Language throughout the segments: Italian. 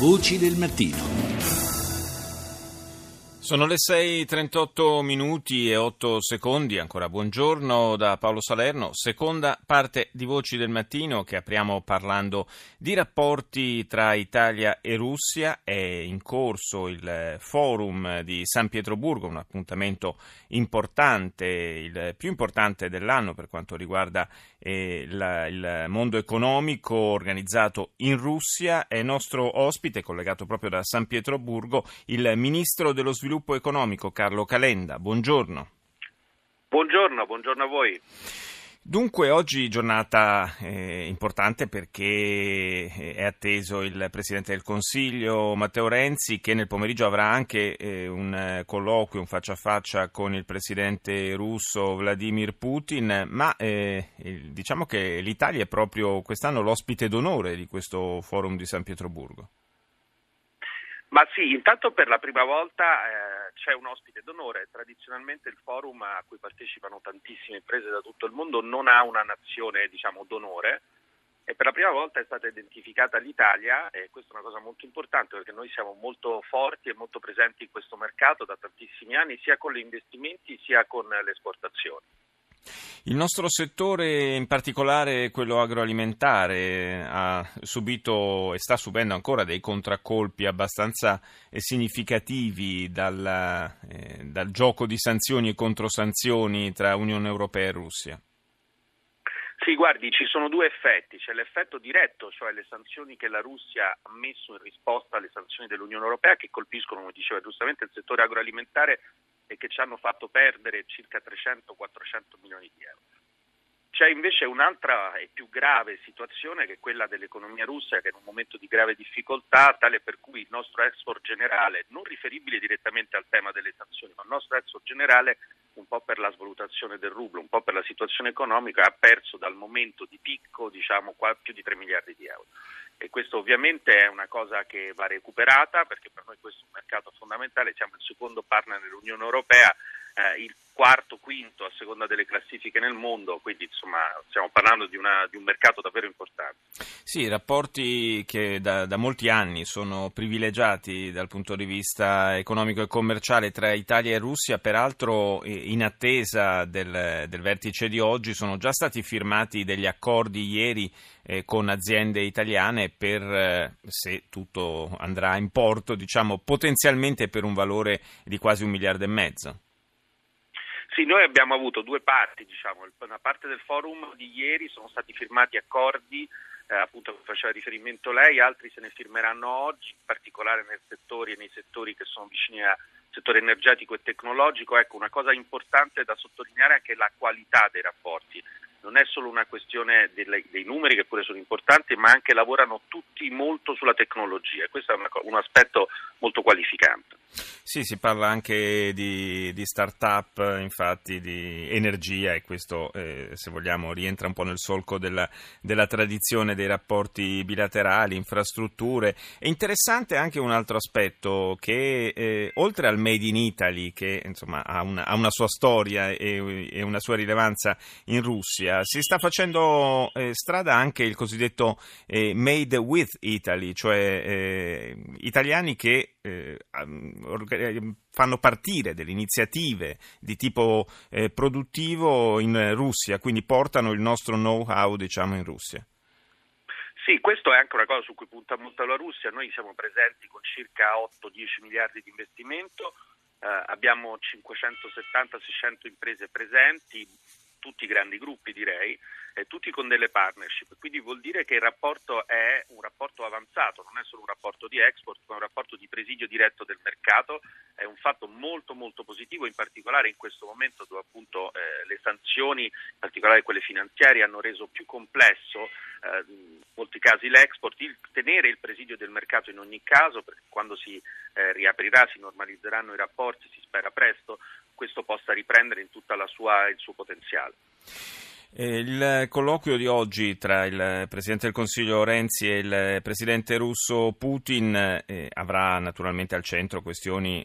Voci del mattino. Sono le 6:38 minuti e 8 secondi, ancora buongiorno da Paolo Salerno, seconda parte di Voci del Mattino che apriamo parlando di rapporti tra Italia e Russia. È in corso il Forum di San Pietroburgo, un appuntamento importante, il più importante dell'anno per quanto riguarda il mondo economico organizzato in Russia. È nostro ospite, collegato proprio da San Pietroburgo, il Ministro dello Sviluppo Economico Carlo Calenda. Buongiorno. Buongiorno a voi. Dunque oggi giornata importante perché è atteso il Presidente del Consiglio Matteo Renzi, che nel pomeriggio avrà anche un colloquio, un faccia a faccia con il Presidente russo Vladimir Putin, ma diciamo che l'Italia è proprio quest'anno l'ospite d'onore di questo Forum di San Pietroburgo. Ma sì, intanto per la prima volta c'è un ospite d'onore. Tradizionalmente il forum, a cui partecipano tantissime imprese da tutto il mondo, non ha una nazione, diciamo, d'onore, e per la prima volta è stata identificata l'Italia, e questa è una cosa molto importante perché noi siamo molto forti e molto presenti in questo mercato da tantissimi anni, sia con gli investimenti sia con le esportazioni. Il nostro settore, in particolare quello agroalimentare, ha subito e sta subendo ancora dei contraccolpi abbastanza significativi dal gioco di sanzioni e controsanzioni tra Unione Europea e Russia. Sì, guardi, ci sono due effetti. C'è l'effetto diretto, cioè le sanzioni che la Russia ha messo in risposta alle sanzioni dell'Unione Europea, che colpiscono, come diceva giustamente, il settore agroalimentare e che ci hanno fatto perdere circa 300-400 milioni di euro. C'è invece un'altra e più grave situazione, che è quella dell'economia russa, che è in un momento di grave difficoltà, tale per cui il nostro export generale, non riferibile direttamente al tema delle sanzioni, ma il nostro export generale, un po' per la svalutazione del rublo, un po' per la situazione economica, ha perso dal momento di picco, diciamo, qua più di 3 miliardi di euro. E questo ovviamente è una cosa che va recuperata, perché per noi questo è un mercato fondamentale, siamo il secondo partner dell'Unione Europea, il quarto, quinto a seconda delle classifiche nel mondo, quindi insomma stiamo parlando di un mercato davvero importante. Sì, rapporti che da molti anni sono privilegiati dal punto di vista economico e commerciale tra Italia e Russia, peraltro in attesa del vertice di oggi sono già stati firmati degli accordi ieri con aziende italiane per, se tutto andrà in porto, diciamo potenzialmente per un valore di quasi 1,5 miliardi. Sì, noi abbiamo avuto due parti, diciamo, una parte del forum di ieri sono stati firmati accordi, appunto che faceva riferimento lei, altri se ne firmeranno oggi, in particolare nei settori che sono vicini al settore energetico e tecnologico. Ecco, una cosa importante da sottolineare è anche la qualità dei rapporti. Non è solo una questione dei numeri, che pure sono importanti, ma anche lavorano tutti molto sulla tecnologia, e questo è un aspetto molto qualificante. Sì, si parla anche di start-up, infatti, di energia, e questo, se vogliamo, rientra un po' nel solco della tradizione dei rapporti bilaterali, infrastrutture. È interessante anche un altro aspetto, che oltre al Made in Italy, che insomma ha una sua storia e una sua rilevanza in Russia, si sta facendo strada anche il cosiddetto Made with Italy, cioè italiani che fanno partire delle iniziative di tipo produttivo in Russia, quindi portano il nostro know-how, diciamo, in Russia. Sì, questo è anche una cosa su cui punta molto la Russia. Noi siamo presenti con circa 8-10 miliardi di investimento, abbiamo 570-600 imprese presenti, tutti grandi gruppi direi, e tutti con delle partnership, quindi vuol dire che il rapporto è un rapporto avanzato, non è solo un rapporto di export, ma un rapporto di presidio diretto del mercato. È un fatto molto molto positivo, in particolare in questo momento dove appunto le sanzioni, in particolare quelle finanziarie, hanno reso più complesso in molti casi l'export, il tenere il presidio del mercato in ogni caso, perché quando si riaprirà, si normalizzeranno i rapporti, si spera presto, questo possa riprendere in tutta il suo potenziale. Il colloquio di oggi tra il Presidente del Consiglio Renzi e il Presidente russo Putin avrà naturalmente al centro questioni,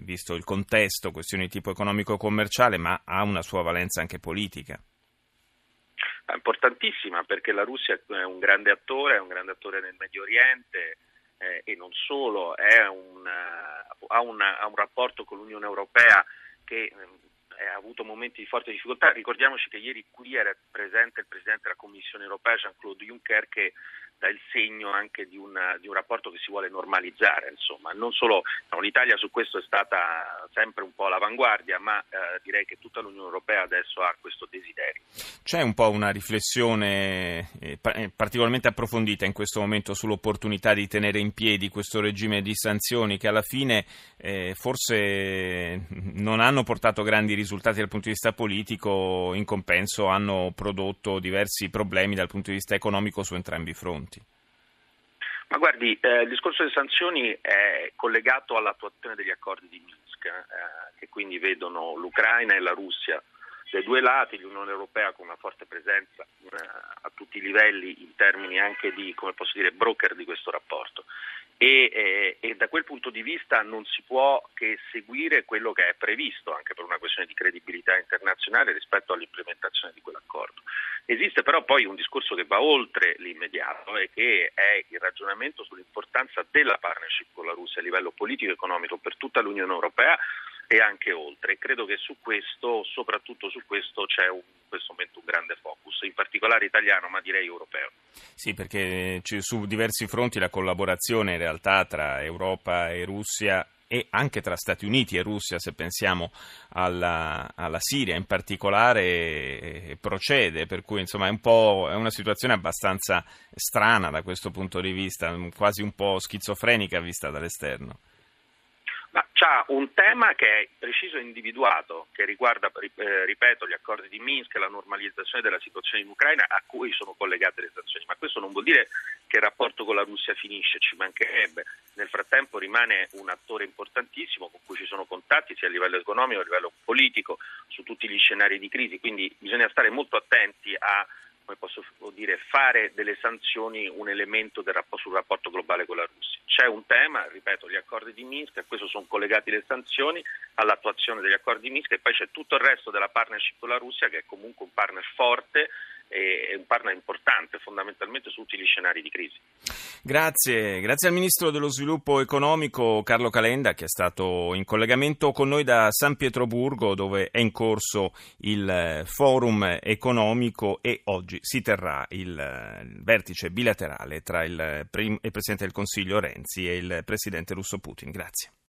visto il contesto, questioni di tipo economico-commerciale, ma ha una sua valenza anche politica. Importantissima, perché la Russia è un grande attore nel Medio Oriente, e non solo, ha un rapporto con l'Unione Europea che ha avuto momenti di forte difficoltà. Ricordiamoci che ieri qui era presente il Presidente della Commissione Europea, Jean-Claude Juncker, che dà il segno anche di un rapporto che si vuole normalizzare, insomma. Non solo, no, l'Italia su questo è stata sempre un po' all'avanguardia, ma direi che tutta l'Unione Europea adesso ha questo desiderio. C'è un po' una riflessione particolarmente approfondita in questo momento sull'opportunità di tenere in piedi questo regime di sanzioni che alla fine forse non hanno portato grandi risultati dal punto di vista politico, in compenso hanno prodotto diversi problemi dal punto di vista economico su entrambi i fronti. Ma guardi, il discorso delle sanzioni è collegato all'attuazione degli accordi di Minsk, che quindi vedono l'Ucraina e la Russia dai due lati, l'Unione Europea con una forte presenza a tutti i livelli in termini anche di, come posso dire, broker di questo rapporto. E da quel punto di vista non si può che seguire quello che è previsto anche per una questione di credibilità internazionale rispetto all'implementazione di quell'accordo. Esiste però poi un discorso che va oltre l'immediato e che è il ragionamento sull'importanza della partnership con la Russia a livello politico e economico per tutta l'Unione Europea e anche oltre, e credo che su questo, soprattutto su questo, c'è in questo momento un grande focus, in particolare italiano ma direi europeo. Sì, perché su diversi fronti la collaborazione in realtà tra Europa e Russia e anche tra Stati Uniti e Russia, se pensiamo alla Siria in particolare, procede, per cui insomma è una situazione abbastanza strana da questo punto di vista, quasi un po' schizofrenica vista dall'esterno. Ma c'ha un tema che è preciso e individuato, che riguarda, ripeto, gli accordi di Minsk e la normalizzazione della situazione in Ucraina, a cui sono collegate le sanzioni, ma questo non vuol dire che il rapporto con la Russia finisce, ci mancherebbe. Nel frattempo rimane un attore importantissimo con cui ci sono contatti sia a livello economico che a livello politico su tutti gli scenari di crisi, quindi bisogna stare molto attenti a, come posso dire, fare delle sanzioni un elemento sul rapporto globale con la Russia. C'è un tema, ripeto, gli accordi di Minsk, a questo sono collegati le sanzioni, all'attuazione degli accordi di Minsk, e poi c'è tutto il resto della partnership con la Russia, che è comunque un partner forte e un partner importante fondamentalmente su tutti gli scenari di crisi. Grazie al Ministro dello Sviluppo Economico Carlo Calenda, che è stato in collegamento con noi da San Pietroburgo, dove è in corso il Forum Economico e oggi si terrà il vertice bilaterale tra il Presidente del Consiglio Renzi e il Presidente russo Putin. Grazie.